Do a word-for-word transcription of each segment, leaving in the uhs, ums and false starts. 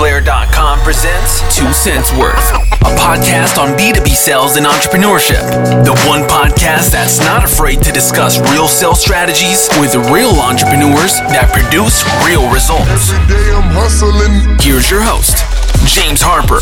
Flair dot com presents Two Cents Worth, a podcast on B two B sales and entrepreneurship. The one podcast that's not afraid to discuss real sales strategies with real entrepreneurs that produce real results. Every day I'm hustling. Here's your host, James Harper.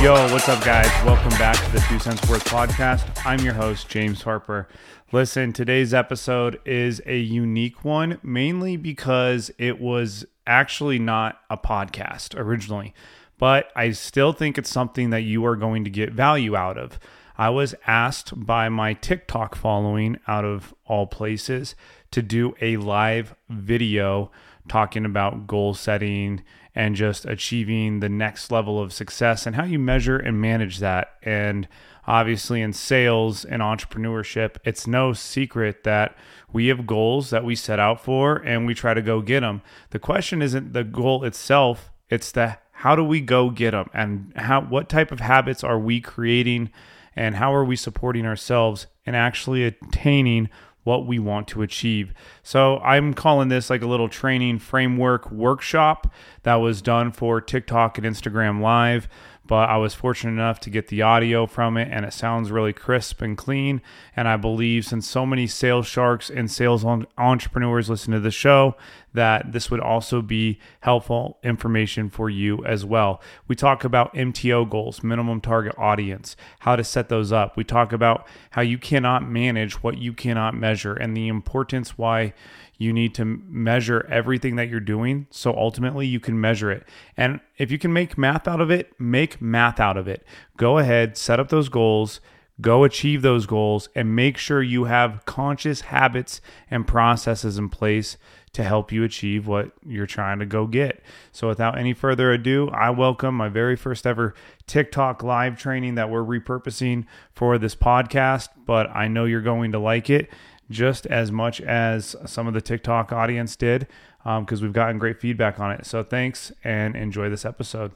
Yo, what's up, guys? Welcome back to the Two Cents Worth podcast. I'm your host, James Harper. Listen, today's episode is a unique one, mainly because it was actually not a podcast originally, but I still think it's something that you are going to get value out of. I was asked by my TikTok following, out of all places, to do a live video talking about goal setting and just achieving the next level of success and how you measure and manage that. And obviously in sales and entrepreneurship, it's no secret that we have goals that we set out for and we try to go get them. The question isn't the goal itself, it's the how do we go get them, and how, what type of habits are we creating, and how are we supporting ourselves and actually attaining what we want to achieve. So I'm calling this like a little training framework workshop that was done for TikTok and Instagram Live, but I was fortunate enough to get the audio from it, and it sounds really crisp and clean. And I believe, since so many sales sharks and sales entrepreneurs listen to the show, that this would also be helpful information for you as well. We talk about M T O goals, minimum target audience, how to set those up. We talk about how you cannot manage what you cannot measure, and the importance why you need to measure everything that you're doing so ultimately you can measure it. And if you can make math out of it, make math out of it. Go ahead, set up those goals, go achieve those goals, and make sure you have conscious habits and processes in place to help you achieve what you're trying to go get. So without any further ado, I welcome my very first ever TikTok live training that we're repurposing for this podcast, but I know you're going to like it just as much as some of the TikTok audience did, because um, we've gotten great feedback on it. So thanks, and enjoy this episode.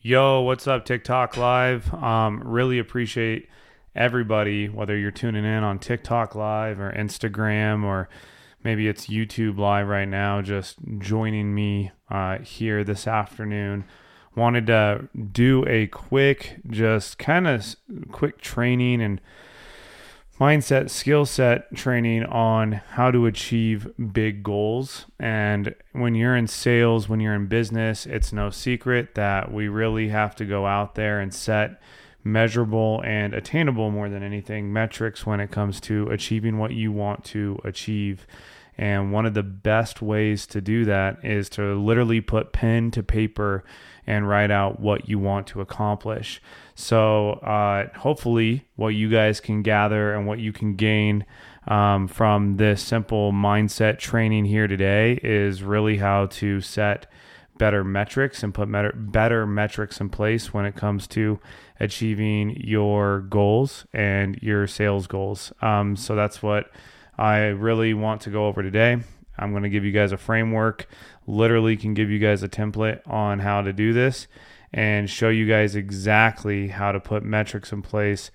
Yo, what's up, TikTok Live? Um, really appreciate everybody, whether you're tuning in on TikTok Live or Instagram, or maybe it's YouTube Live right now, just joining me uh, here this afternoon. Wanted to do a quick, just kind of quick training and mindset, skill set training on how to achieve big goals. And when you're in sales, when you're in business, it's no secret that we really have to go out there and set measurable and attainable, more than anything, metrics when it comes to achieving what you want to achieve. And one of the best ways to do that is to literally put pen to paper and write out what you want to accomplish. So uh, hopefully what you guys can gather and what you can gain um, from this simple mindset training here today is really how to set better metrics and put better, better metrics in place when it comes to achieving your goals and your sales goals. Um, so that's what I really want to go over today. I'm going to give you guys a framework, literally can give you guys a template on how to do this and show you guys exactly how to put metrics in place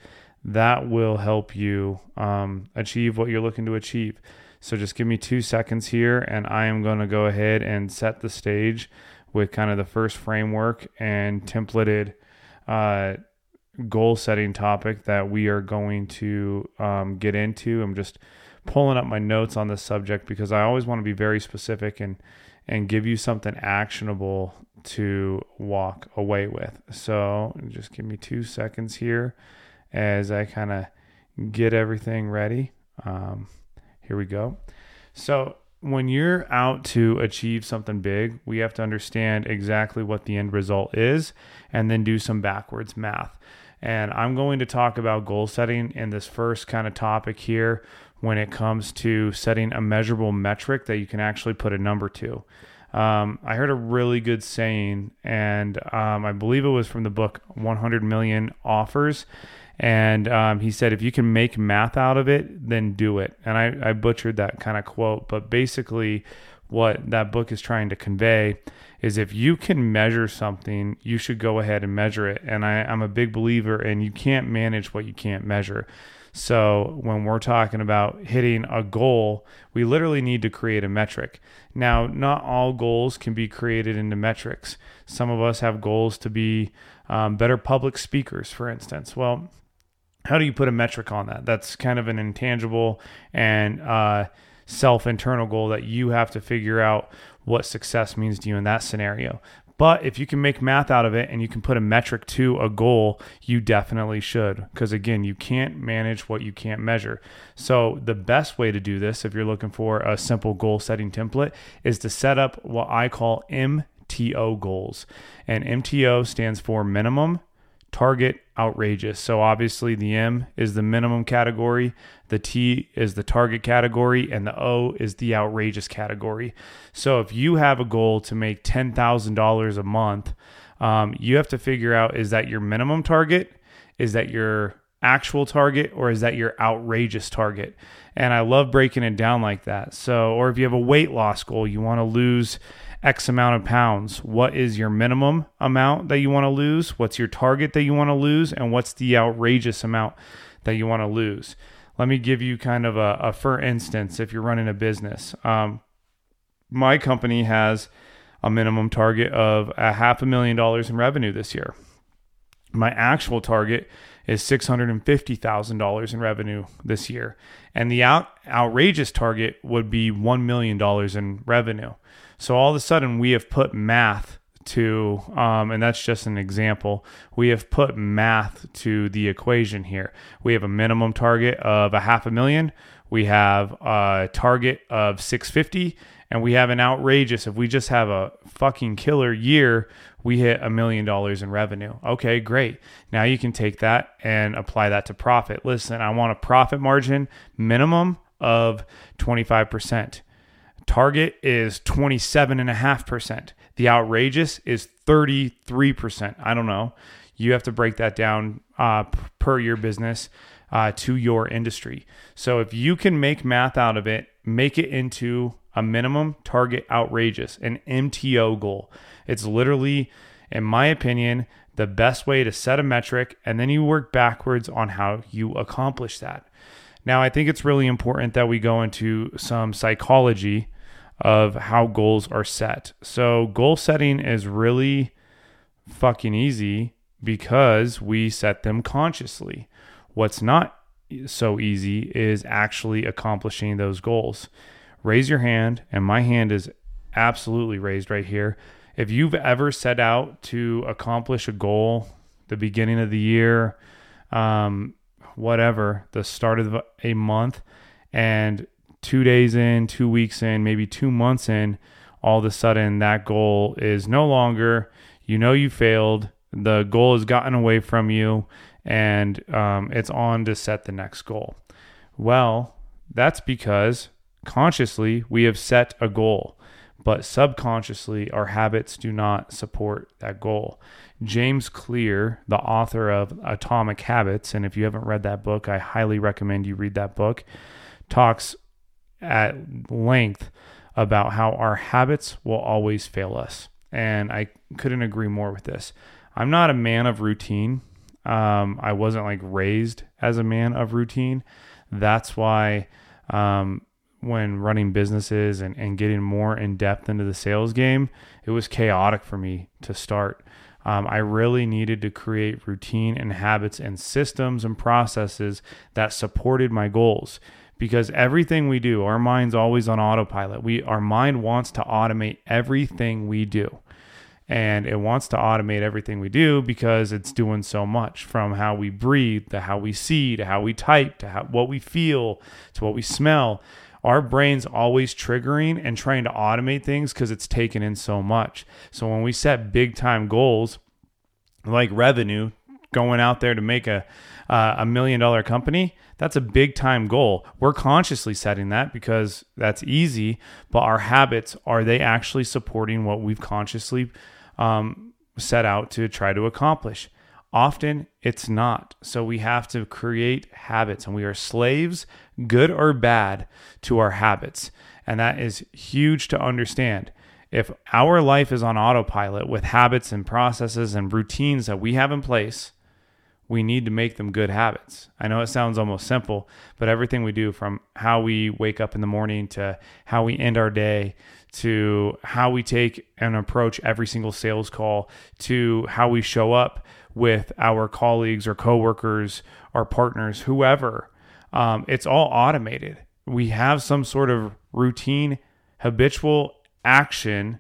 that will help you um, achieve what you're looking to achieve. So just give me two seconds here, and I am going to go ahead and set the stage with kind of the first framework and templated uh, goal setting topic that we are going to um, get into. I'm just pulling up my notes on this subject because I always want to be very specific and and give you something actionable to walk away with. So just give me two seconds here as I kind of get everything ready. Um, here we go. So when you're out to achieve something big, we have to understand exactly what the end result is and then do some backwards math. And I'm going to talk about goal setting in this first kind of topic here when it comes to setting a measurable metric that you can actually put a number to. Um, I heard a really good saying, and um, I believe it was from the book one hundred million offers. And um, he said, if you can make math out of it, then do it. And I, I butchered that kind of quote, but basically what that book is trying to convey is if you can measure something, you should go ahead and measure it. And I, I'm a big believer in you can't manage what you can't measure. So when we're talking about hitting a goal, we literally need to create a metric. Now, not all goals can be created into metrics. Some of us have goals to be um, better public speakers, for instance. Well, how do you put a metric on that? That's kind of an intangible and uh, self-internal goal that you have to figure out what success means to you in that scenario. But if you can make math out of it and you can put a metric to a goal, you definitely should. Because again, you can't manage what you can't measure. So the best way to do this, if you're looking for a simple goal setting template, is to set up what I call M T O goals. And M T O stands for minimum, target, outrageous. So obviously the M is the minimum category, the T is the target category, and the O is the outrageous category. So if you have a goal to make ten thousand dollars a month, um, you have to figure out, is that your minimum target? Is that your actual target? Or is that your outrageous target? And I love breaking it down like that. So, or if you have a weight loss goal, you want to lose X amount of pounds. What is your minimum amount that you want to lose? What's your target that you want to lose? And what's the outrageous amount that you want to lose? Let me give you kind of a, a for instance, if you're running a business. Um, my company has a minimum target of a half a million dollars in revenue this year. My actual target is six hundred fifty thousand dollars in revenue this year. And the out, outrageous target would be one million dollars in revenue. So all of a sudden we have put math to, um, and that's just an example, we have put math to the equation here. We have a minimum target of a half a million. We have a target of six fifty, and we have an outrageous, if we just have a fucking killer year, we hit a million dollars in revenue. Okay, great. Now you can take that and apply that to profit. Listen, I want a profit margin minimum of twenty-five percent. Target is twenty-seven point five percent. The outrageous is thirty-three percent. I don't know. You have to break that down uh, per your business uh, to your industry. So if you can make math out of it, make it into a minimum target outrageous, an M T O goal. It's literally, in my opinion, the best way to set a metric, and then you work backwards on how you accomplish that. Now, I think it's really important that we go into some psychology of how goals are set. So goal setting is really fucking easy because we set them consciously. What's not so easy is actually accomplishing those goals. Raise your hand, and my hand is absolutely raised right here. If you've ever set out to accomplish a goal, the beginning of the year, um, whatever, the start of a month, and two days in, two weeks in, maybe two months in, all of a sudden that goal is no longer, you know you failed, the goal has gotten away from you, and um, it's on to set the next goal. Well, that's because consciously we have set a goal, but subconsciously our habits do not support that goal. James Clear, the author of Atomic Habits, and if you haven't read that book, I highly recommend you read that book, talks at length about how our habits will always fail us. And I couldn't agree more with this. I'm not a man of routine. Um, I wasn't like raised as a man of routine. That's why um, when running businesses and, and getting more in depth into the sales game, it was chaotic for me to start. Um, I really needed to create routine and habits and systems and processes that supported my goals, because everything we do, our mind's always on autopilot. We, our mind wants to automate everything we do, and it wants to automate everything we do because it's doing so much, from how we breathe to how we see to how we type to how, what we feel to what we smell. Our brain's always triggering and trying to automate things because it's taken in so much. So when we set big time goals like revenue, going out there to make a uh, a million dollar company, that's a big time goal. We're consciously setting that because that's easy, but our habits, are they actually supporting what we've consciously um, set out to try to accomplish? Often it's not. So we have to create habits, and we are slaves, good or bad, to our habits. And that is huge to understand. If our life is on autopilot with habits and processes and routines that we have in place, we need to make them good habits. I know it sounds almost simple, but everything we do, from how we wake up in the morning to how we end our day, to how we take and approach every single sales call, to how we show up with our colleagues or coworkers, our partners, whoever, um, it's all automated. We have some sort of routine, habitual action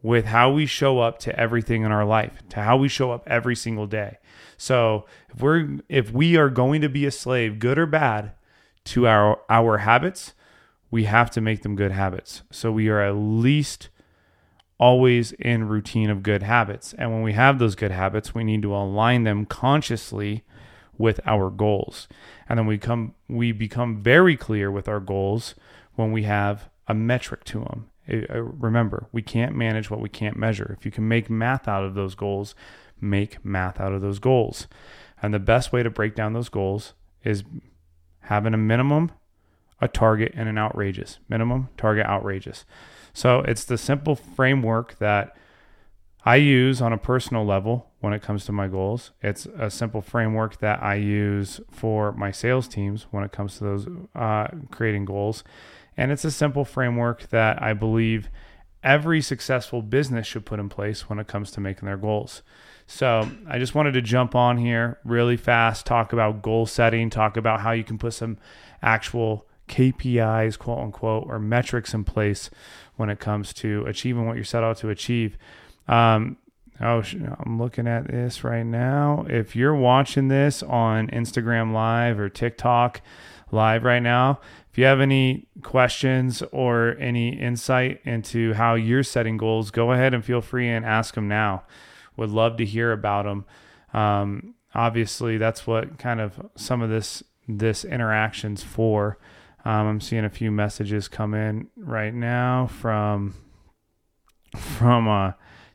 with how we show up to everything in our life, to how we show up every single day. So if we're if we are going to be a slave, good or bad, to our, our habits, we have to make them good habits. So we are at least always in routine of good habits. And when we have those good habits, we need to align them consciously with our goals. And then we come we become very clear with our goals when we have a metric to them. Remember, we can't manage what we can't measure. If you can make math out of those goals, make math out of those goals. And the best way to break down those goals is having a minimum, a target, and an outrageous. Minimum, target, outrageous. So it's the simple framework that I use on a personal level when it comes to my goals. It's a simple framework that I use for my sales teams when it comes to those uh, creating goals. And it's a simple framework that I believe every successful business should put in place when it comes to making their goals. So I just wanted to jump on here really fast, talk about goal setting, talk about how you can put some actual K P Is, quote unquote, or metrics in place when it comes to achieving what you're set out to achieve. Um, oh, I'm looking at this right now. If you're watching this on Instagram Live or TikTok Live right now, if you have any questions or any insight into how you're setting goals, go ahead and feel free and ask them now. Would love to hear about them. Um, obviously, that's what kind of some of this this interaction's for. Um, I'm seeing a few messages come in right now from from uh,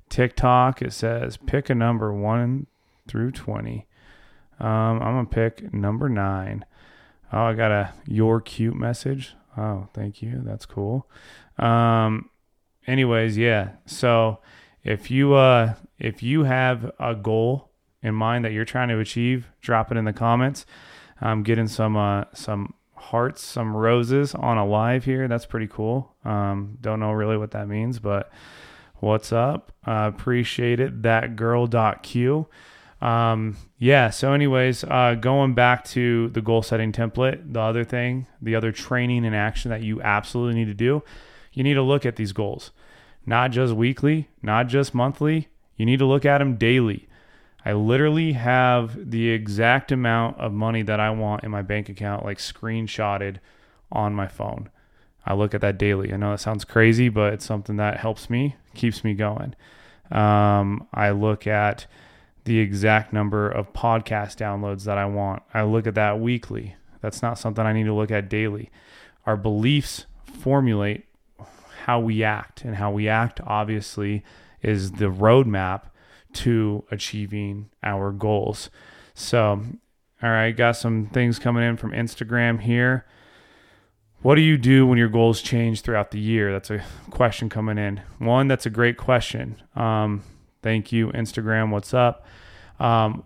TikTok. It says, pick a number one through twenty. Um, I'm going to pick number nine. Oh, I got a "you're cute" message. Oh, thank you. That's cool. Um, anyways, yeah. So if you uh, if you have a goal in mind that you're trying to achieve, drop it in the comments. I'm getting some uh, some hearts, some roses on a live here. That's pretty cool. Um, don't know really what that means, but what's up? Uh, appreciate it. That girl.q. Um, yeah. So anyways, uh, going back to the goal setting template, the other thing, the other training and action that you absolutely need to do, you need to look at these goals, not just weekly, not just monthly. You need to look at them daily. I literally have the exact amount of money that I want in my bank account, like screenshotted on my phone. I look at that daily. I know that sounds crazy, but it's something that helps me, keeps me going. Um, I look at the exact number of podcast downloads that I want. I look at that weekly. That's not something I need to look at daily. Our beliefs formulate how we act, and how we act obviously is the roadmap to achieving our goals. So, all right, got some things coming in from Instagram here. What do you do when your goals change throughout the year? That's a question coming in. One, that's a great question. Um, Thank you, Instagram. What's up? Um,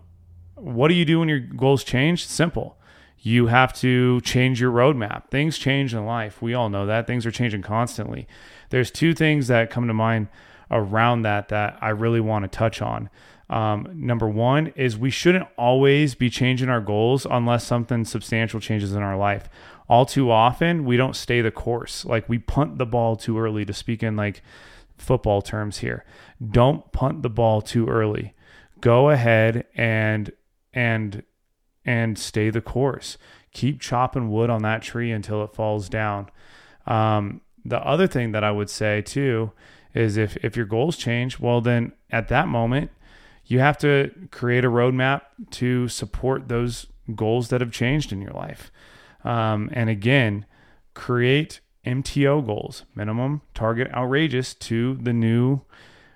what do you do when your goals change? Simple. You have to change your roadmap. Things change in life. We all know that. Things are changing constantly. There's two things that come to mind around that that I really want to touch on. Um, number one is we shouldn't always be changing our goals unless something substantial changes in our life. All too often, we don't stay the course. Like, we punt the ball too early, to speak in like football terms here. Don't punt the ball too early. Go ahead and and and stay the course. Keep chopping wood on that tree until it falls down. Um, the other thing that I would say too is if if your goals change, well then at that moment you have to create a roadmap to support those goals that have changed in your life. Um, and again, create M T O goals, minimum, target, outrageous, to the new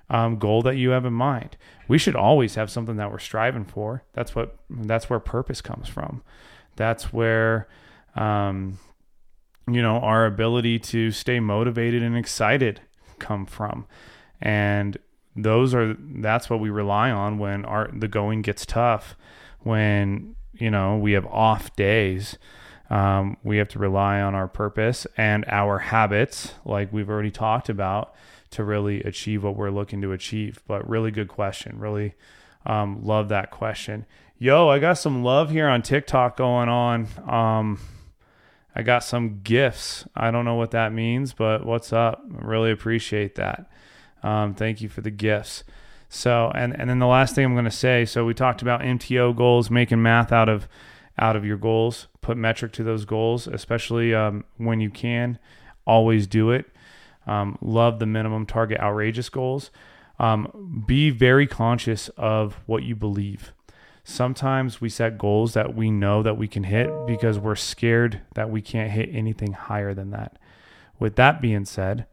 um, goal that you have in mind. We should always have something that we're striving for. That's what, that's where purpose comes from. That's where, um, you know, our ability to stay motivated and excited come from. And those are, that's what we rely on when our, the going gets tough. when, you know, we have off days. Um, we have to rely on our purpose and our habits, like we've already talked about, to really achieve what we're looking to achieve. But really good question. Really um, love that question. Yo, I got some love here on TikTok going on. Um, I got some gifts. I don't know what that means, but what's up? I really appreciate that. Um, thank you for the gifts. So, and, and then the last thing I'm going to say, so we talked about M T O goals, making math out of out of your goals, put metric to those goals, especially um, when you can, always do it. Um, love the minimum target, outrageous goals. Um, be very conscious of what you believe. Sometimes we set goals that we know that we can hit because we're scared that we can't hit anything higher than that. With that being said,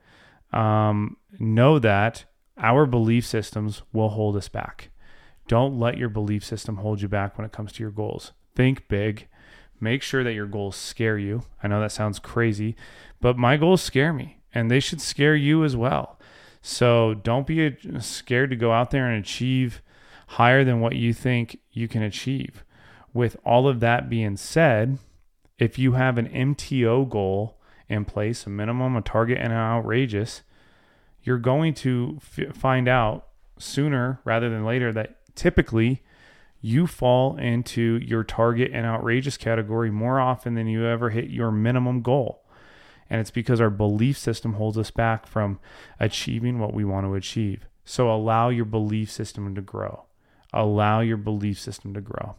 um, know that our belief systems will hold us back. Don't let your belief system hold you back when it comes to your goals. Think big. Make sure that your goals scare you. I know that sounds crazy, but my goals scare me, and they should scare you as well. So don't be scared to go out there and achieve higher than what you think you can achieve. With all of that being said, if you have an M T O goal in place, a minimum, a target, and an outrageous, you're going to f- find out sooner rather than later that typically you fall into your target and outrageous category more often than you ever hit your minimum goal. And it's because our belief system holds us back from achieving what we want to achieve. So allow your belief system to grow. Allow your belief system to grow.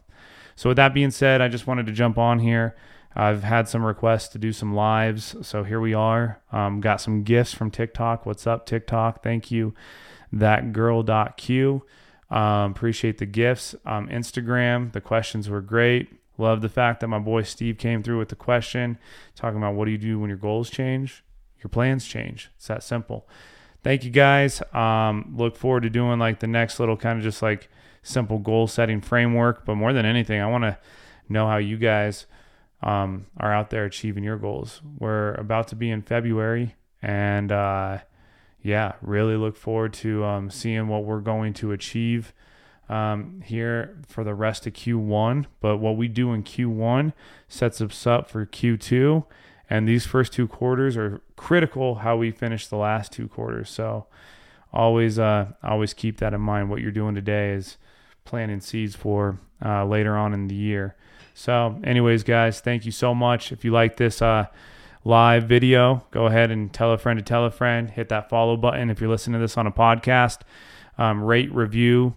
So with that being said, I just wanted to jump on here. I've had some requests to do some lives. So here we are. Um, got some gifts from TikTok. What's up, TikTok? Thank you. That girl dot Q. Um, appreciate the gifts. Um, Instagram, the questions were great. Love the fact that my boy Steve came through with the question, talking about what do you do when your goals change? Your plans change. It's that simple. Thank you guys. Um, look forward to doing like the next little kind of just like simple goal setting framework. But more than anything, I want to know how you guys um, are out there achieving your goals. We're about to be in February, and uh, yeah, really look forward to um, seeing what we're going to achieve um, here for the rest of Q one. But what we do in Q one sets us up for Q two. And these first two quarters are critical how we finish the last two quarters. So always uh, always keep that in mind. What you're doing today is planting seeds for uh, later on in the year. So anyways, guys, thank you so much. If you like this uh, live video, go ahead and tell a friend to tell a friend. Hit that follow button. If you're listening to this on a podcast, um, rate, review,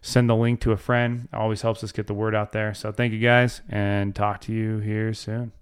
send the link to a friend. It always helps us get the word out there. So thank you, guys, and talk to you here soon.